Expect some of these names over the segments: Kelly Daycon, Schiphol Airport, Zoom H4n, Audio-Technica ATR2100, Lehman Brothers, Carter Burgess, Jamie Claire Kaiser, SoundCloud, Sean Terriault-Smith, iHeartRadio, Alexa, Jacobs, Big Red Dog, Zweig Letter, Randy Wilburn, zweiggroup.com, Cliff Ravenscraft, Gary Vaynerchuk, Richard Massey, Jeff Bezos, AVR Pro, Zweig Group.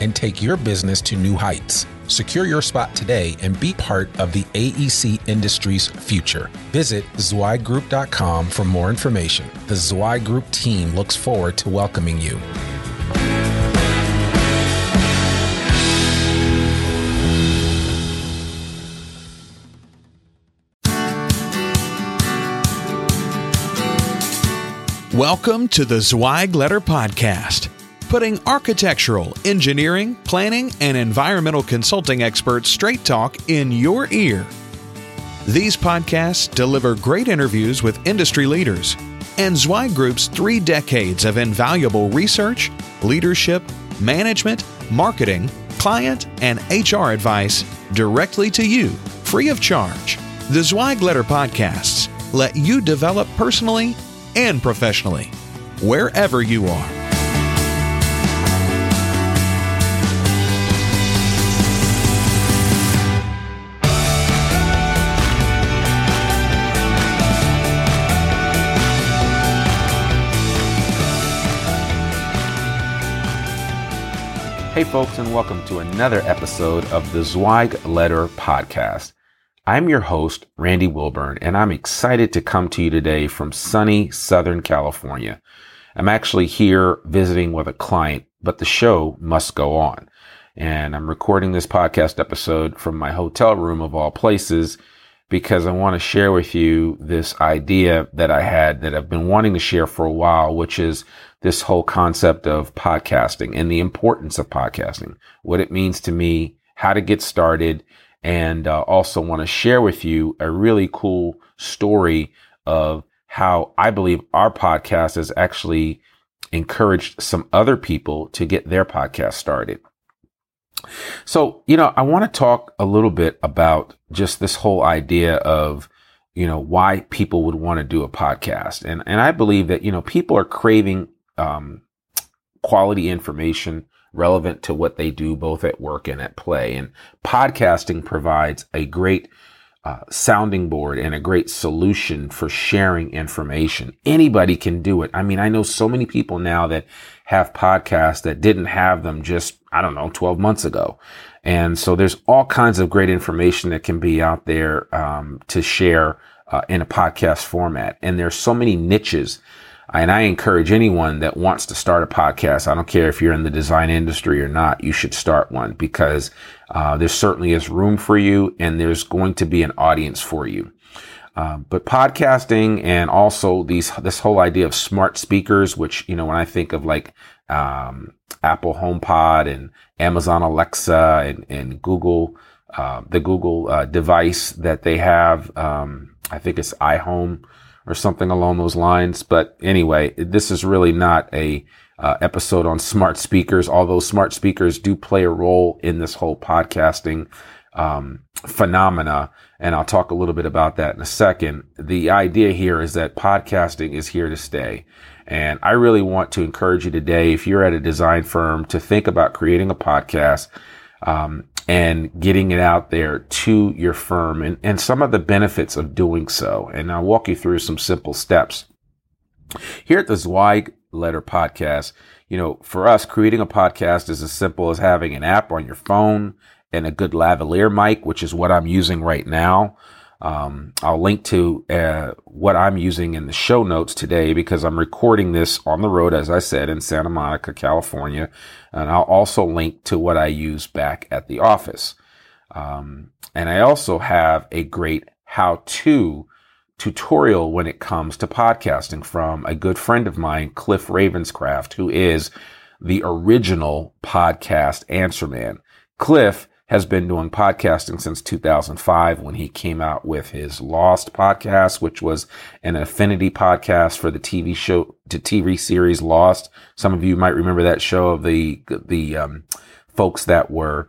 and take your business to new heights. Secure your spot today and be part of the AEC industry's future. Visit zweiggroup.com for more information. The Zweig Group team looks forward to welcoming you. Welcome to the Zweig Letter Podcast, putting architectural, engineering, planning, and environmental consulting experts straight talk in your ear. These podcasts deliver great interviews with industry leaders, and Zweig Group's 3 decades of invaluable research, leadership, management, marketing, client, and HR advice directly to you, free of charge. The Zweig Letter Podcasts let you develop personally and professionally, wherever you are. Hey folks, and welcome to another episode of the Zweig Letter Podcast. I'm your host, Randy Wilburn, and I'm excited to come to you today from sunny Southern California. I'm actually here visiting with a client, but the show must go on. And I'm recording this podcast episode from my hotel room of all places because I want to share with you this idea that I had that I've been wanting to share for a while, which is this whole concept of podcasting and the importance of podcasting, what it means to me, how to get started, and also want to share with you a really cool story of how I believe our podcast has actually encouraged some other people to get their podcast started. So, I want to talk a little bit about just this whole idea of why people would want to do a podcast. And I believe that, people are craving quality information relevant to what they do, both at work and at play. And podcasting provides a great sounding board and a great solution for sharing information. Anybody can do it. I mean, I know so many people now that have podcasts that didn't have them just, 12 months ago. And so there's all kinds of great information that can be out there to share in a podcast format. And there's so many niches. And I encourage anyone that wants to start a podcast, I don't care if you're in the design industry or not, you should start one because there certainly is room for you and there's going to be an audience for you. But podcasting and also this whole idea of smart speakers, which, when I think of like Apple HomePod and Amazon Alexa and Google, the Google device that they have, I think it's iHome or something along those lines. But anyway, this is really not a episode on smart speakers, although smart speakers do play a role in this whole podcasting phenomena. And I'll talk a little bit about that in a second. The idea here is that podcasting is here to stay. And I really want to encourage you today, if you're at a design firm, to think about creating a podcast and getting it out there to your firm and some of the benefits of doing so. And I'll walk you through some simple steps. Here at the Zweig Letter Podcast, for us, creating a podcast is as simple as having an app on your phone and a good lavalier mic, which is what I'm using right now. I'll link to what I'm using in the show notes today because I'm recording this on the road, as I said, in Santa Monica, California. And I'll also link to what I use back at the office. And I also have a great how-to tutorial when it comes to podcasting from a good friend of mine, Cliff Ravenscraft, who is the original Podcast Answer Man. Cliff has been doing podcasting since 2005 when he came out with his Lost podcast, which was an affinity podcast for the TV show, the TV series Lost. Some of you might remember that show of the folks that were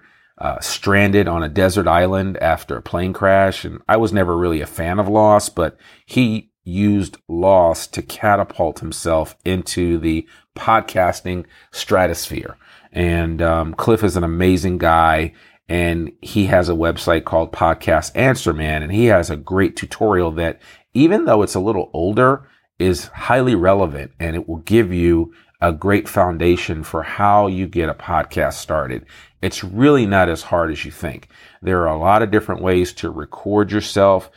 stranded on a desert island after a plane crash. And I was never really a fan of loss, but he used loss to catapult himself into the podcasting stratosphere. And Cliff is an amazing guy, and he has a website called Podcast Answer Man, and he has a great tutorial that, even though it's a little older, is highly relevant, and it will give you a great foundation for how you get a podcast started. It's really not as hard as you think. There are a lot of different ways to record yourself,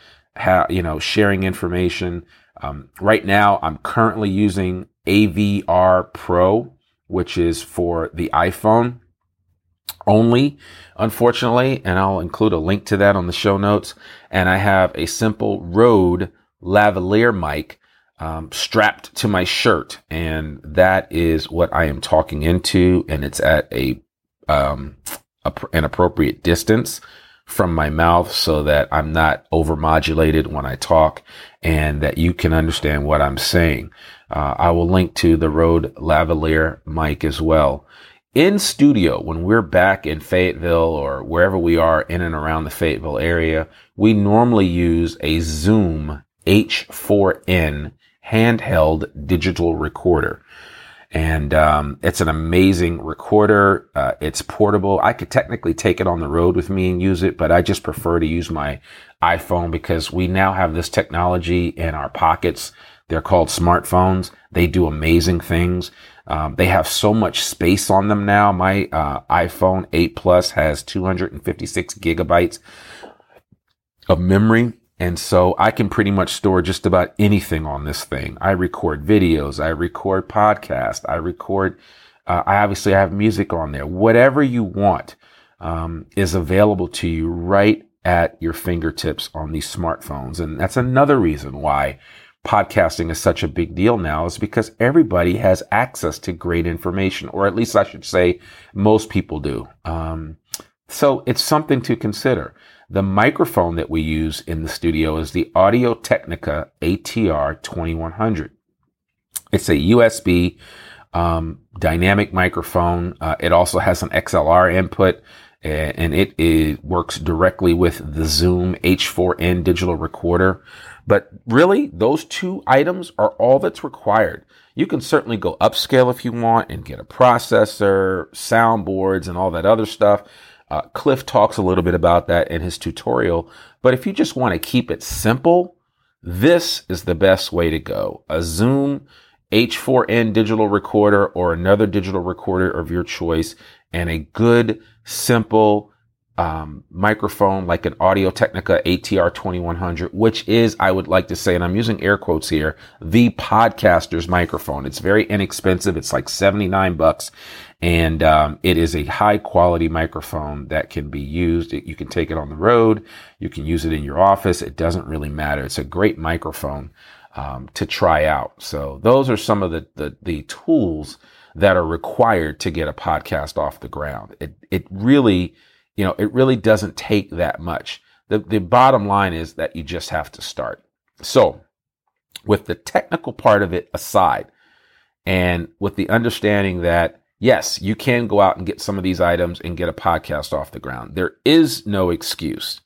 sharing information. Right now, I'm currently using AVR Pro, which is for the iPhone only, unfortunately, and I'll include a link to that on the show notes. And I have a simple Rode lavalier mic strapped to my shirt, and that is what I am talking into, and it's at an appropriate distance from my mouth so that I'm not overmodulated when I talk and that you can understand what I'm saying. I will link to the Rode lavalier mic as well. In studio, when we're back in Fayetteville or wherever we are in and around the Fayetteville area, we normally use a Zoom H4n handheld digital recorder. And it's an amazing recorder. It's portable. I could technically take it on the road with me and use it, but I just prefer to use my iPhone because we now have this technology in our pockets. They're called smartphones. They do amazing things. They have so much space on them now. My iPhone 8 Plus has 256 gigabytes of memory. And so I can pretty much store just about anything on this thing. I record videos. I record podcasts. I record, I obviously have music on there. Whatever you want is available to you right at your fingertips on these smartphones. And that's another reason why podcasting is such a big deal now, is because everybody has access to great information, or at least I should say most people do. So it's something to consider. The microphone that we use in the studio is the Audio-Technica ATR2100. It's a USB dynamic microphone. It also has an XLR input, and it works directly with the Zoom H4n digital recorder. But really, those two items are all that's required. You can certainly go upscale if you want and get a processor, soundboards, and all that other stuff. Cliff talks a little bit about that in his tutorial, but if you just want to keep it simple, this is the best way to go. A Zoom H4n digital recorder or another digital recorder of your choice, and a good, simple microphone like an Audio-Technica ATR2100, which is, I would like to say, and I'm using air quotes here, the podcaster's microphone. It's very inexpensive. It's like $79, and it is a high quality microphone that can be used. You can take it on the road. You can use it in your office. It doesn't really matter. It's a great microphone to try out. So those are some of the tools that are required to get a podcast off the ground. It really doesn't take that much. The bottom line is that you just have to start. So with the technical part of it aside, and with the understanding that, yes, you can go out and get some of these items and get a podcast off the ground, there is no excuse.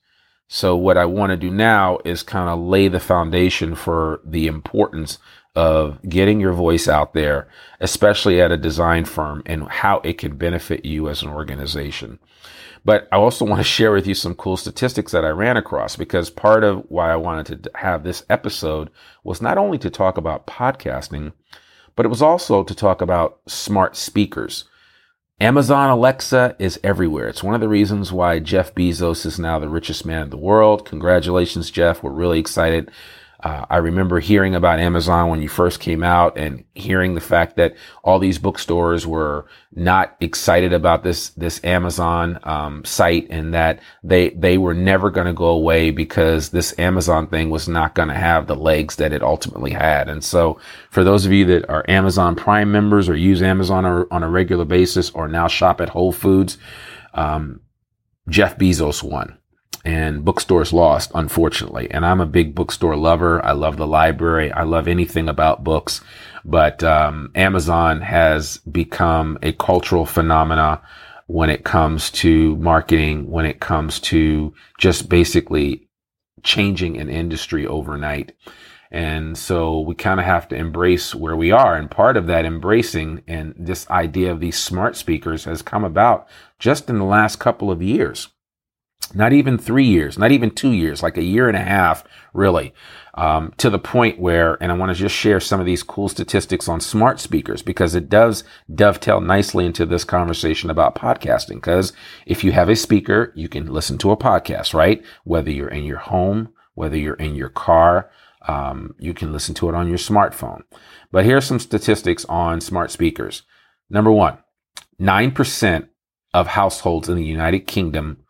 So what I want to do now is kind of lay the foundation for the importance of getting your voice out there, especially at a design firm, and how it can benefit you as an organization. But I also want to share with you some cool statistics that I ran across, because part of why I wanted to have this episode was not only to talk about podcasting, but it was also to talk about smart speakers. Amazon Alexa is everywhere. It's one of the reasons why Jeff Bezos is now the richest man in the world. Congratulations, Jeff. We're really excited. I remember hearing about Amazon when you first came out, and hearing the fact that all these bookstores were not excited about this Amazon site, and that they were never going to go away because this Amazon thing was not going to have the legs that it ultimately had. And so for those of you that are Amazon Prime members or use Amazon on a regular basis, or now shop at Whole Foods, Jeff Bezos won. And bookstores lost, unfortunately. And I'm a big bookstore lover. I love the library. I love anything about books. But Amazon has become a cultural phenomena when it comes to marketing, when it comes to just basically changing an industry overnight. And so we kind of have to embrace where we are. And part of that embracing and this idea of these smart speakers has come about just in the last couple of years. Not even 3 years, not even 2 years, like a year and a half, really, to the point where, and I want to just share some of these cool statistics on smart speakers, because it does dovetail nicely into this conversation about podcasting. Because if you have a speaker, you can listen to a podcast, right? Whether you're in your home, whether you're in your car, you can listen to it on your smartphone. But here's some statistics on smart speakers. Number one, 9% of households in the United Kingdom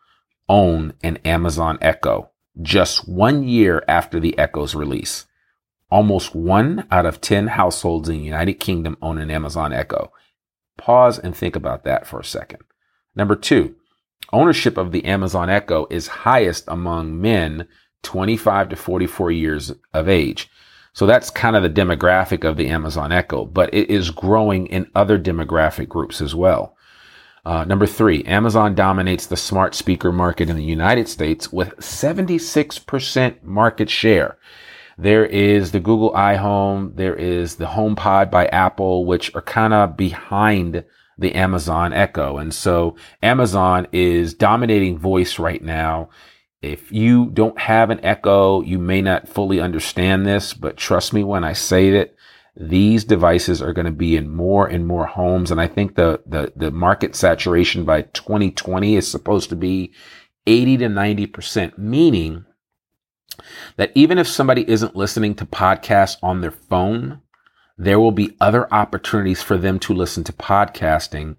own an Amazon Echo just 1 year after the Echo's release. Almost 1 out of 10 households in the United Kingdom own an Amazon Echo. Pause and think about that for a second. Number two, ownership of the Amazon Echo is highest among men 25 to 44 years of age. So that's kind of the demographic of the Amazon Echo, but it is growing in other demographic groups as well. Number three, Amazon dominates the smart speaker market in the United States with 76% market share. There is the Google iHome, there is the HomePod by Apple, which are kind of behind the Amazon Echo. And so Amazon is dominating voice right now. If you don't have an Echo, you may not fully understand this, but trust me when I say that. These devices are going to be in more and more homes. And I think the market saturation by 2020 is supposed to be 80 to 90%, meaning that even if somebody isn't listening to podcasts on their phone, there will be other opportunities for them to listen to podcasting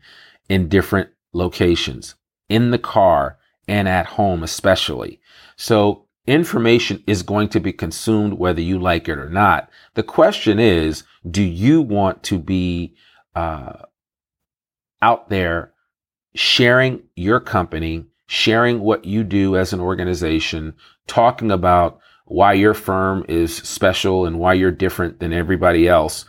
in different locations, in the car and at home especially. So information is going to be consumed whether you like it or not. The question is, do you want to be out there sharing your company, sharing what you do as an organization, talking about why your firm is special and why you're different than everybody else?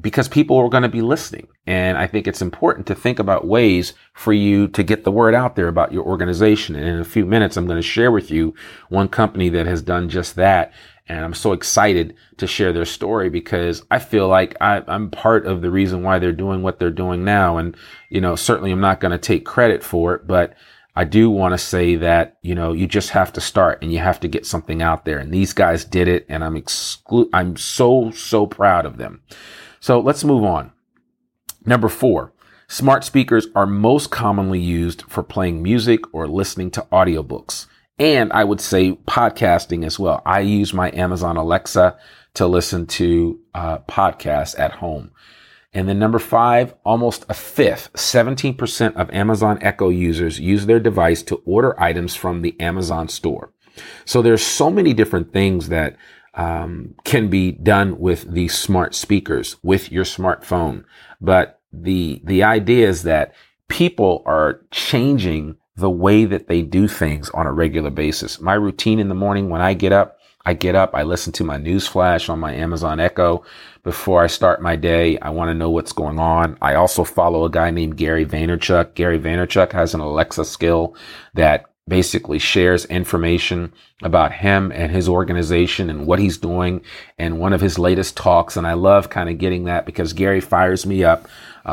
Because people are going to be listening. And I think it's important to think about ways for you to get the word out there about your organization. And in a few minutes, I'm going to share with you one company that has done just that. And I'm so excited to share their story because I feel like I'm part of the reason why they're doing what they're doing now. And, you know, certainly I'm not going to take credit for it, but I do want to say that, you know, you just have to start and you have to get something out there. And these guys did it. And I'm so proud of them. So let's move on. Number four, smart speakers are most commonly used for playing music or listening to audiobooks. And I would say podcasting as well. I use my Amazon Alexa to listen to podcasts at home. And then number five, almost a fifth, 17% of Amazon Echo users use their device to order items from the Amazon store. So there's so many different things that can be done with these smart speakers, with your smartphone. But the idea is that people are changing the way that they do things on a regular basis. My routine in the morning when I get up, I listen to my news flash on my Amazon Echo before I start my day. I want to know what's going on. I also follow a guy named Gary Vaynerchuk. Gary Vaynerchuk has an Alexa skill that basically shares information about him and his organization and what he's doing and one of his latest talks. And I love kind of getting that because Gary fires me up.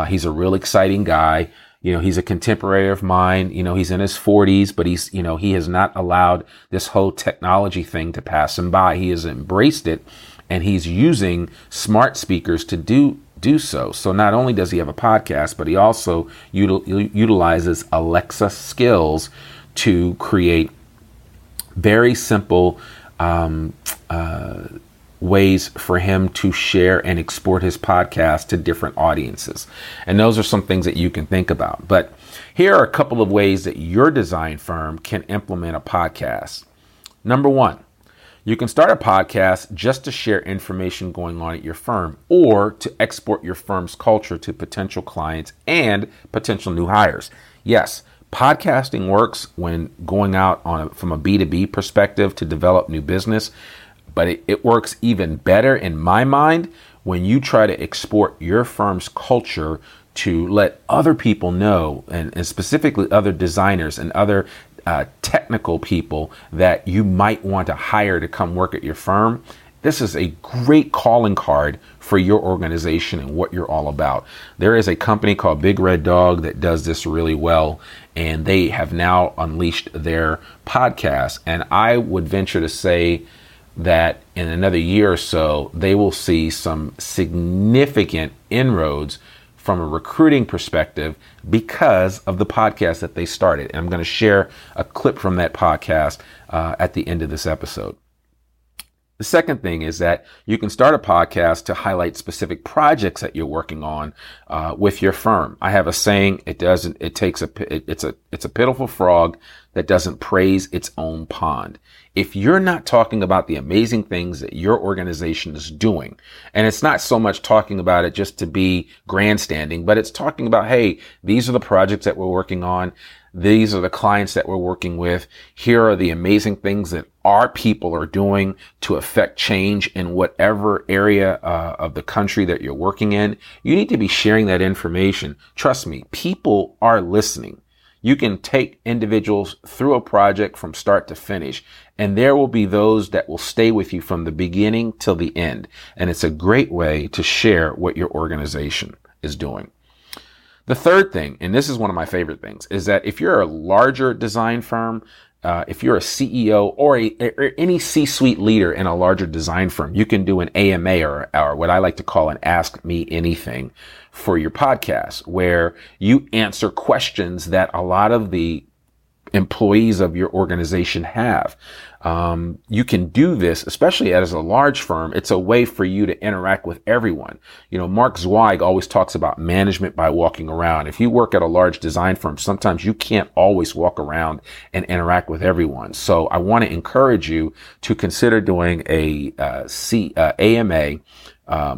He's a real exciting guy. You know, he's a contemporary of mine. You know, he's in his 40s, but he's, you know, he has not allowed this whole technology thing to pass him by. He has embraced it and he's using smart speakers to do so. So not only does he have a podcast, but he also utilizes Alexa skills to create very simple ways for him to share and export his podcast to different audiences. And those are some things that you can think about. But here are a couple of ways that your design firm can implement a podcast. Number one, you can start a podcast just to share information going on at your firm or to export your firm's culture to potential clients and potential new hires. Yes, podcasting works when going out from a B2B perspective to develop new business, but it works even better in my mind when you try to export your firm's culture to let other people know, and specifically other designers and other technical people that you might want to hire to come work at your firm. This is a great calling card for your organization and what you're all about. There is a company called Big Red Dog that does this really well, and they have now unleashed their podcast. And I would venture to say that in another year or so, they will see some significant inroads from a recruiting perspective because of the podcast that they started. And I'm going to share a clip from that podcast at the end of this episode. The second thing is that you can start a podcast to highlight specific projects that you're working on with your firm. I have a saying: it's a pitiful frog that doesn't praise its own pond. If you're not talking about the amazing things that your organization is doing, and it's not so much talking about it just to be grandstanding, but it's talking about, hey, these are the projects that we're working on. These are the clients that we're working with. Here are the amazing things that our people are doing to affect change in whatever area of the country that you're working in. You need to be sharing that information. Trust me, people are listening. You can take individuals through a project from start to finish, and there will be those that will stay with you from the beginning till the end. And it's a great way to share what your organization is doing. The third thing, and this is one of my favorite things, is that if you're a larger design firm, if you're a CEO or any C-suite leader in a larger design firm, you can do an AMA or what I like to call an Ask Me Anything for your podcast, where you answer questions that a lot of the employees of your organization have. You can do this, especially as a large firm. It's a way for you to interact with everyone. You know, Mark Zweig always talks about management by walking around. If you work at a large design firm, sometimes you can't always walk around and interact with everyone. So I want to encourage you to consider doing a AMA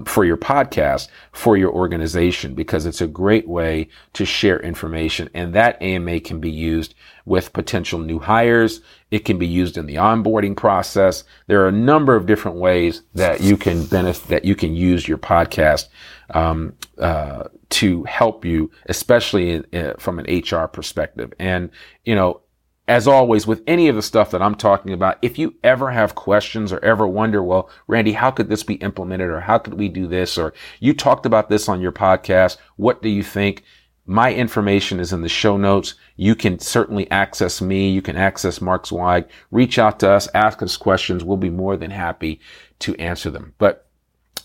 for your podcast, for your organization, because it's a great way to share information. And that AMA can be used with potential new hires. It can be used in the onboarding process. There are a number of different ways that you can benefit, that you can use your podcast to help you, especially from an HR perspective. And, you know, as always, with any of the stuff that I'm talking about, if you ever have questions or ever wonder, well, Randy, how could this be implemented, or how could we do this, or you talked about this on your podcast, what do you think? My information is in the show notes. You can certainly access me. You can access Mark Zweig. Reach out to us, ask us questions. We'll be more than happy to answer them. But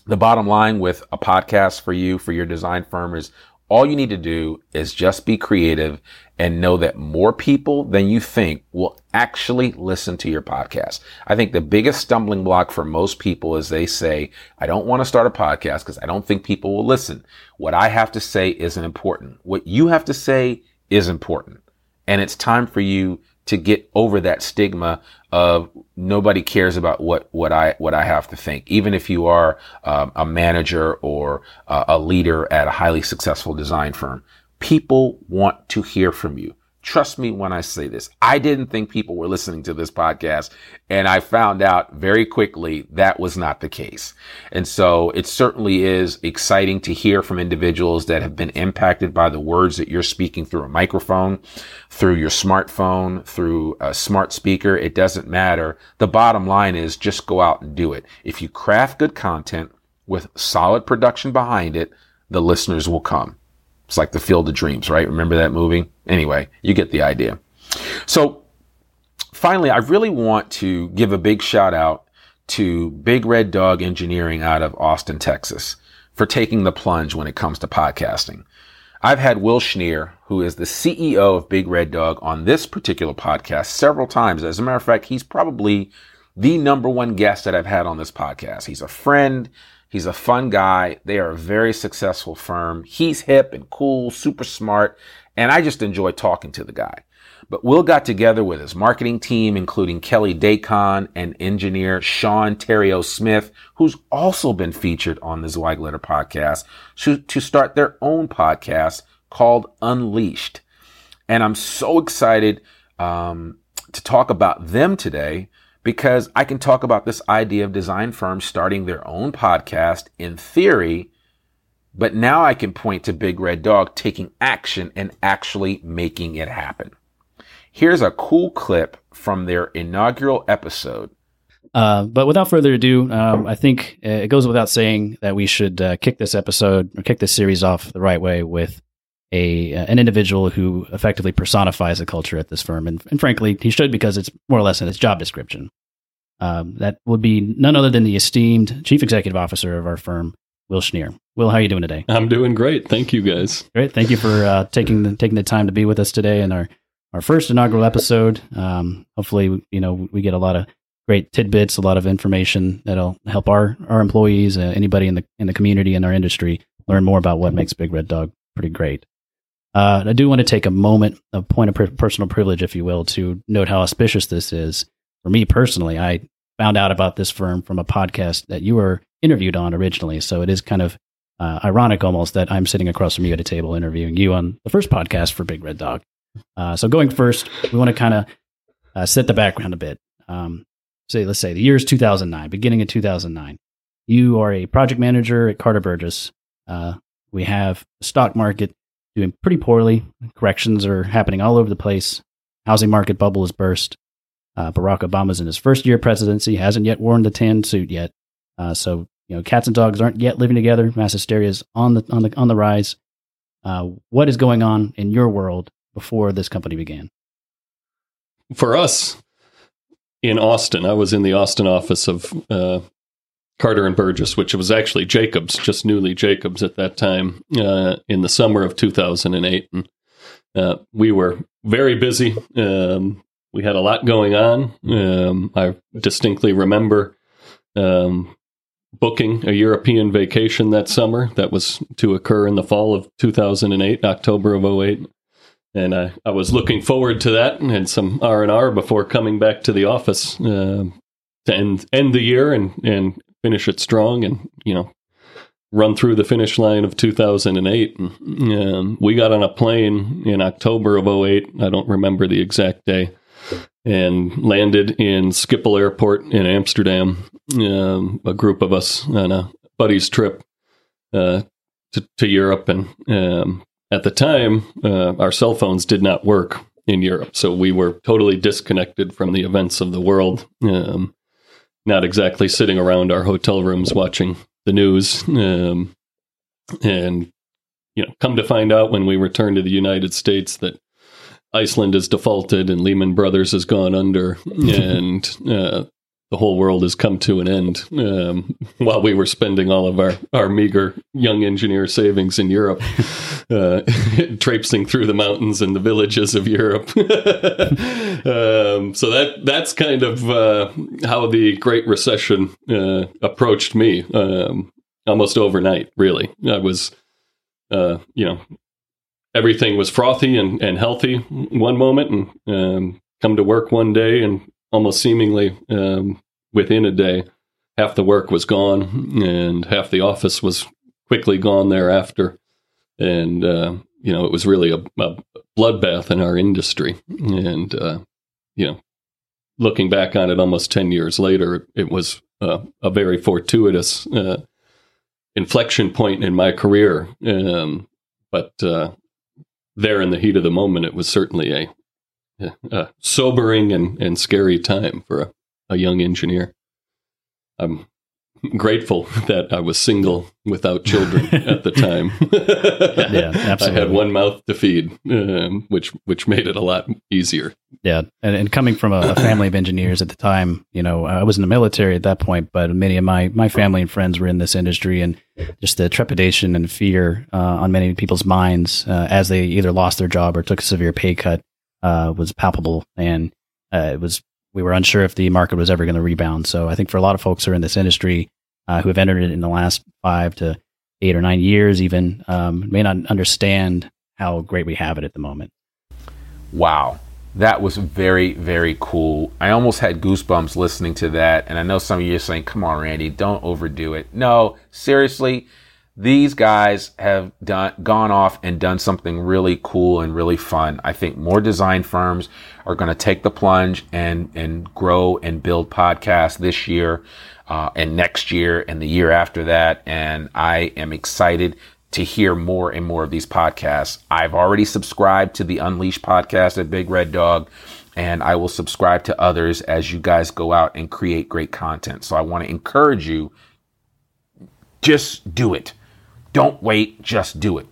the bottom line with a podcast for you, for your design firm, is all you need to do is just be creative and know that more people than you think will actually listen to your podcast. I think the biggest stumbling block for most people is they say, I don't want to start a podcast because I don't think people will listen. What I have to say isn't important. What you have to say is important. And it's time for you to get over that stigma of nobody cares about what I have to think. Even if you are a manager or a leader at a highly successful design firm, people want to hear from you. Trust me when I say this. I didn't think people were listening to this podcast, and I found out very quickly that was not the case. And so it certainly is exciting to hear from individuals that have been impacted by the words that you're speaking through a microphone, through your smartphone, through a smart speaker. It doesn't matter. The bottom line is just go out and do it. If you craft good content with solid production behind it, the listeners will come. It's like the Field of Dreams, right? Remember that movie? Anyway, you get the idea. So finally, I really want to give a big shout out to Big Red Dog Engineering out of Austin, Texas, for taking the plunge when it comes to podcasting. I've had Will Schnier, who is the CEO of Big Red Dog, on this particular podcast several times. As a matter of fact, he's probably the number one guest that I've had on this podcast. He's a friend. He's a fun guy. They are a very successful firm. He's hip and cool, super smart, and I just enjoy talking to the guy. But Will got together with his marketing team, including Kelly Daycon and engineer Sean Terriault-Smith, who's also been featured on the Zweig Letter podcast, to start their own podcast called Unleashed. And I'm so excited to talk about them today, because I can talk about this idea of design firms starting their own podcast in theory, But now I can point to Big Red Dog taking action and actually making it happen. Here's a cool clip from their inaugural episode. But without further ado, I think it goes without saying that we should kick this episode or kick this series off the right way with an individual who effectively personifies the culture at this firm. And frankly, he should, because it's more or less in his job description. That would be none other than the esteemed Chief Executive Officer of our firm, Will Schnier. Will, how are you doing today? I'm doing great. Thank you, guys. Great. Thank you for taking the time to be with us today in our first inaugural episode. Hopefully, we get a lot of great tidbits, a lot of information that'll help our employees, anybody in the community, in our industry, learn more about what makes Big Red Dog pretty great. I do want to take a moment, a point of personal privilege, if you will, to note how auspicious this is. For me personally, I found out about this firm from a podcast that you were interviewed on originally. So it is kind of ironic almost that I'm sitting across from you at a table interviewing you on the first podcast for Big Red Dog. So going first, we want to kind of set the background a bit. Let's say the year is 2009, beginning of 2009. You are a project manager at Carter Burgess. We have the stock market doing pretty poorly. Corrections are happening all over the place. Housing market bubble has burst. Barack Obama's in his first year of presidency, hasn't yet worn the tan suit yet. So cats and dogs aren't yet living together. Mass hysteria is on the rise. What is going on in your world before this company began? For us, in Austin, I was in the Austin office of Carter and Burgess, which was actually Jacobs, just newly Jacobs at that time, in the summer of 2008. And we were very busy. We had a lot going on. I distinctly remember booking a European vacation that summer that was to occur in the fall of 2008, October of 2008. And I was looking forward to that and had some R&R before coming back to the office to end the year and finish it strong and, run through the finish line of 2008. And, we got on a plane in October of 2008. I don't remember the exact day. And landed in Schiphol Airport in Amsterdam, a group of us on a buddy's trip to Europe. And at the time, our cell phones did not work in Europe. So we were totally disconnected from the events of the world, not exactly sitting around our hotel rooms watching the news. And come to find out when we returned to the United States that Iceland has defaulted and Lehman Brothers has gone under and the whole world has come to an end while we were spending all of our meager young engineer savings in Europe, traipsing through the mountains and the villages of Europe. So that's kind of how the Great Recession approached me almost overnight, really. I was, everything was frothy and healthy one moment and come to work one day and almost seemingly within a day, half the work was gone and half the office was quickly gone thereafter. And, it was really a bloodbath in our industry. And, looking back on it almost 10 years later, it was a very fortuitous inflection point in my career. But there in the heat of the moment, it was certainly a sobering and scary time for a young engineer. I'm grateful that I was single without children at the time. Yeah, absolutely. I had one mouth to feed, which made it a lot easier. Yeah, and coming from a family of engineers at the time, I was in the military at that point, but many of my family and friends were in this industry, and just the trepidation and fear on many people's minds as they either lost their job or took a severe pay cut was palpable, and we were unsure if the market was ever going to rebound. So I think for a lot of folks who are in this industry who have entered it in the last 5 to 8 or 9 years even, may not understand how great we have it at the moment. Wow. That was very, very cool. I almost had goosebumps listening to that. And I know some of you are saying, come on, Randy, don't overdo it. No, seriously, these guys have gone off and done something really cool and really fun. I think more design firms are going to take the plunge and grow and build podcasts this year and next year and the year after that. And I am excited to hear more and more of these podcasts. I've already subscribed to the Unleashed podcast at Big Red Dog, and I will subscribe to others as you guys go out and create great content. So I want to encourage you, just do it. Don't wait, just do it.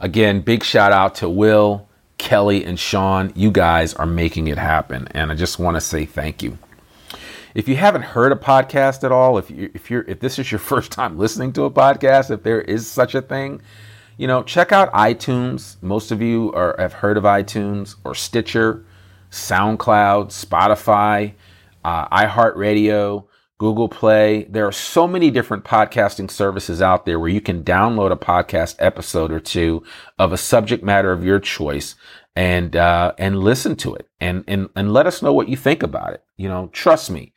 Again, big shout out to Will, Kelly, and Sean. You guys are making it happen, and I just want to say thank you. If you haven't heard a podcast at all, if this is your first time listening to a podcast, if there is such a thing, check out iTunes. Most of you have heard of iTunes, or Stitcher, SoundCloud, Spotify, iHeartRadio, Google Play. There are so many different podcasting services out there where you can download a podcast episode or two of a subject matter of your choice and listen to it and let us know what you think about it. Trust me.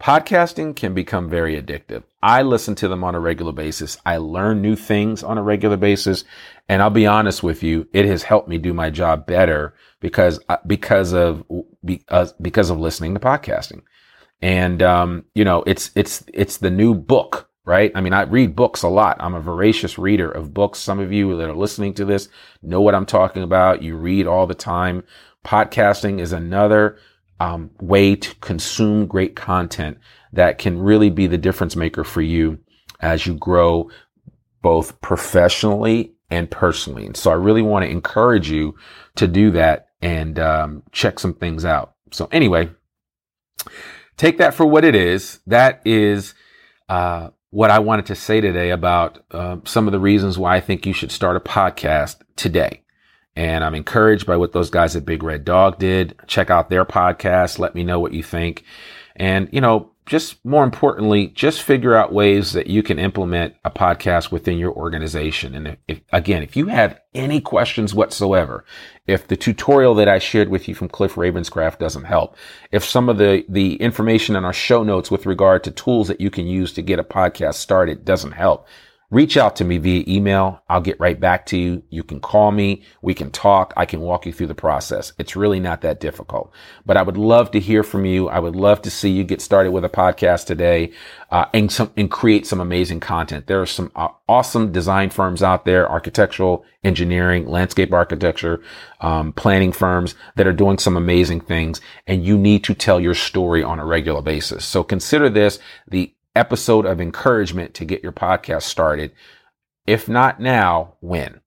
Podcasting can become very addictive. I listen to them on a regular basis. I learn new things on a regular basis. And I'll be honest with you, it has helped me do my job better because of listening to podcasting. And, it's the new book, right? I mean, I read books a lot. I'm a voracious reader of books. Some of you that are listening to this know what I'm talking about. You read all the time. Podcasting is another way to consume great content that can really be the difference maker for you as you grow both professionally and personally. And so I really want to encourage you to do that and check some things out. So anyway, take that for what it is. That is what I wanted to say today about some of the reasons why I think you should start a podcast today. And I'm encouraged by what those guys at Big Red Dog did. Check out their podcast. Let me know what you think. And, just more importantly, just figure out ways that you can implement a podcast within your organization. And if you have any questions whatsoever, if the tutorial that I shared with you from Cliff Ravenscraft doesn't help, if some of the information in our show notes with regard to tools that you can use to get a podcast started doesn't help, reach out to me via email. I'll get right back to you. You can call me. We can talk. I can walk you through the process. It's really not that difficult, but I would love to hear from you. I would love to see you get started with a podcast today, and create some amazing content. There are some awesome design firms out there, architectural, engineering, landscape architecture, planning firms that are doing some amazing things, and you need to tell your story on a regular basis. So consider this the episode of encouragement to get your podcast started. If not now, when?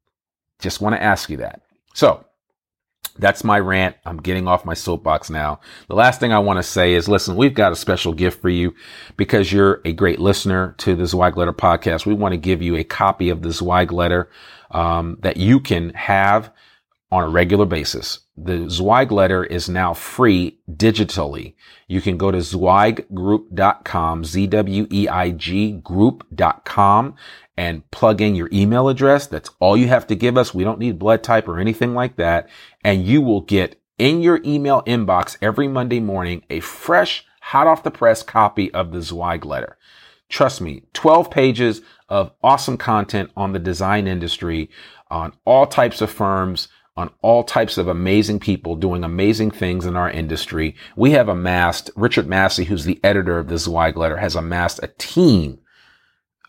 Just want to ask you that. So that's my rant. I'm getting off my soapbox now. The last thing I want to say is, listen, we've got a special gift for you because you're a great listener to the Zweig Letter podcast. We want to give you a copy of the Zweig Letter that you can have on a regular basis. The Zweig Letter is now free digitally. You can go to zweiggroup.com, Z-W-E-I-G group.com, and plug in your email address. That's all you have to give us. We don't need blood type or anything like that. And you will get in your email inbox every Monday morning a fresh, hot off the press copy of the Zweig Letter. Trust me, 12 pages of awesome content on the design industry, on all types of firms, on all types of amazing people doing amazing things in our industry. We have amassed, Richard Massey, who's the editor of the Zweig Letter, has amassed a team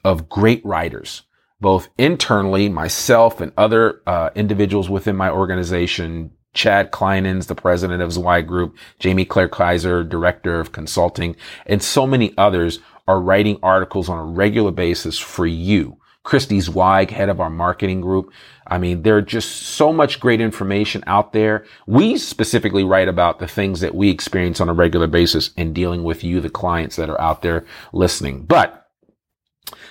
of great writers, both internally, myself and other individuals within my organization. Chad Kleinens, the president of Zweig Group, Jamie Claire Kaiser, director of consulting, and so many others are writing articles on a regular basis for you. Christy Zweig, head of our marketing group. I mean, there are just so much great information out there. We specifically write about the things that we experience on a regular basis in dealing with you, the clients that are out there listening. But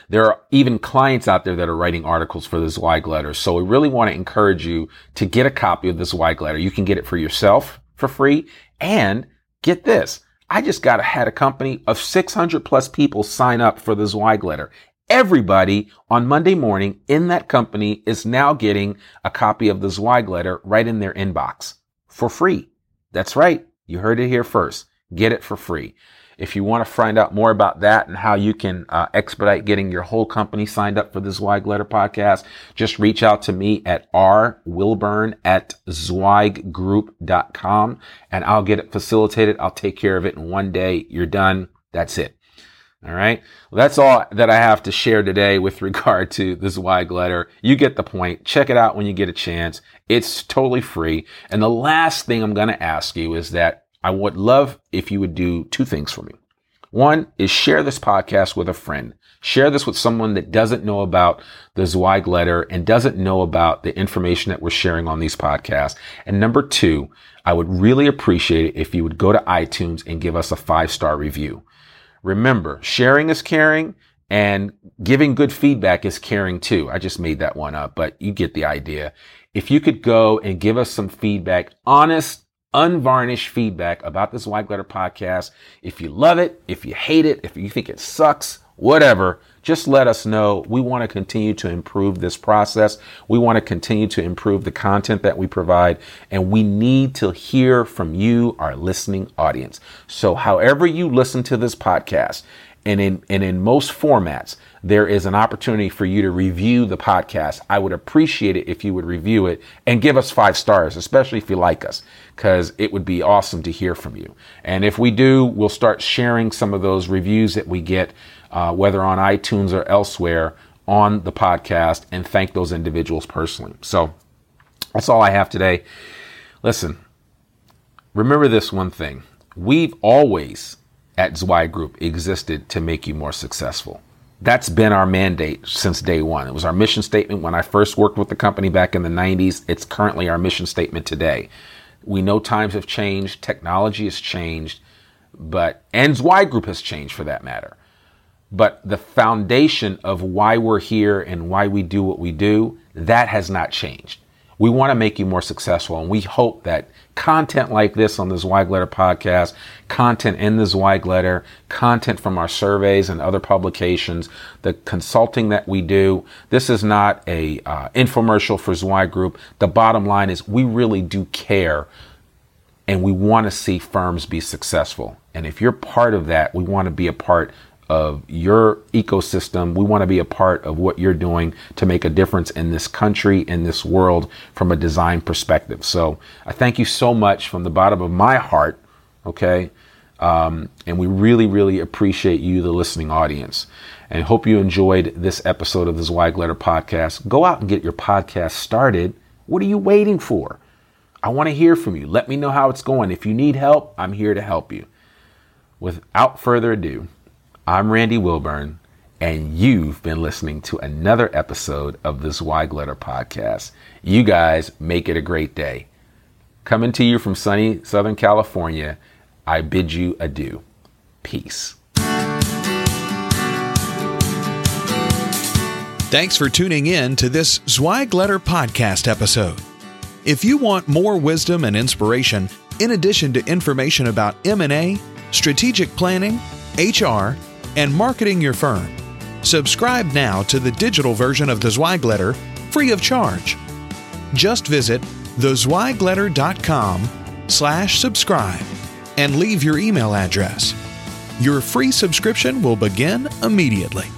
there are even clients out there that are writing articles for the Zweig Letter. So we really want to encourage you to get a copy of the Zweig Letter. You can get it for yourself for free. And get this, I just had a company of 600 plus people sign up for the Zweig Letter. Everybody on Monday morning in that company is now getting a copy of the Zweig Letter right in their inbox for free. That's right. You heard it here first. Get it for free. If you want to find out more about that and how you can expedite getting your whole company signed up for the Zweig Letter podcast, just reach out to me at rwilburn@zweiggroup.com and I'll get it facilitated. I'll take care of it in one day. You're done. That's it. All right. Well, that's all that I have to share today with regard to the Zweig Letter. You get the point. Check it out when you get a chance. It's totally free. And the last thing I'm going to ask you is that I would love if you would do two things for me. One is share this podcast with a friend. Share this with someone that doesn't know about the Zweig Letter and doesn't know about the information that we're sharing on these podcasts. And number two, I would really appreciate it if you would go to iTunes and give us a 5-star review. Remember, sharing is caring, and giving good feedback is caring too. I just made that one up, but you get the idea. If you could go and give us some feedback, honest, unvarnished feedback about this Zweig Letter podcast. If you love it, if you hate it, if you think it sucks, whatever, just let us know. We want to continue to improve this process. We want to continue to improve the content that we provide, and we need to hear from you, our listening audience. So however you listen to this podcast, and in most formats, there is an opportunity for you to review the podcast. I would appreciate it if you would review it and give us 5 stars, especially if you like us, because it would be awesome to hear from you. And if we do, we'll start sharing some of those reviews that we get, whether on iTunes or elsewhere, on the podcast, and thank those individuals personally. So that's all I have today. Listen, remember this one thing. We've always at Zweig Group existed to make you more successful. That's been our mandate since day one. It was our mission statement when I first worked with the company back in the 90s. It's currently our mission statement today. We know times have changed, technology has changed, and Zweig Group has changed for that matter. But the foundation of why we're here and why we do what we do, that has not changed. We want to make you more successful, and we hope that content like this on the Zweig Letter podcast, content in the Zweig Letter, content from our surveys and other publications, the consulting that we do, this is not a infomercial for Zweig Group. The bottom line is we really do care, and we want to see firms be successful. And if you're part of that, we want to be a part of your ecosystem. We want to be a part of what you're doing to make a difference in this country, in this world, from a design perspective. So I thank you so much from the bottom of my heart, okay? And we really, really appreciate you, the listening audience. And hope you enjoyed this episode of the Zweig Letter podcast. Go out and get your podcast started. What are you waiting for? I want to hear from you. Let me know how it's going. If you need help, I'm here to help you. Without further ado, I'm Randy Wilburn, and you've been listening to another episode of the Zweig Letter podcast. You guys make it a great day. Coming to you from sunny Southern California, I bid you adieu. Peace. Thanks for tuning in to this Zweig Letter podcast episode. If you want more wisdom and inspiration, in addition to information about M&A, strategic planning, HR, and marketing your firm, subscribe now to the digital version of the Zweig Letter free of charge. Just visit thezweigletter.com/subscribe and leave your email address. Your free subscription will begin immediately.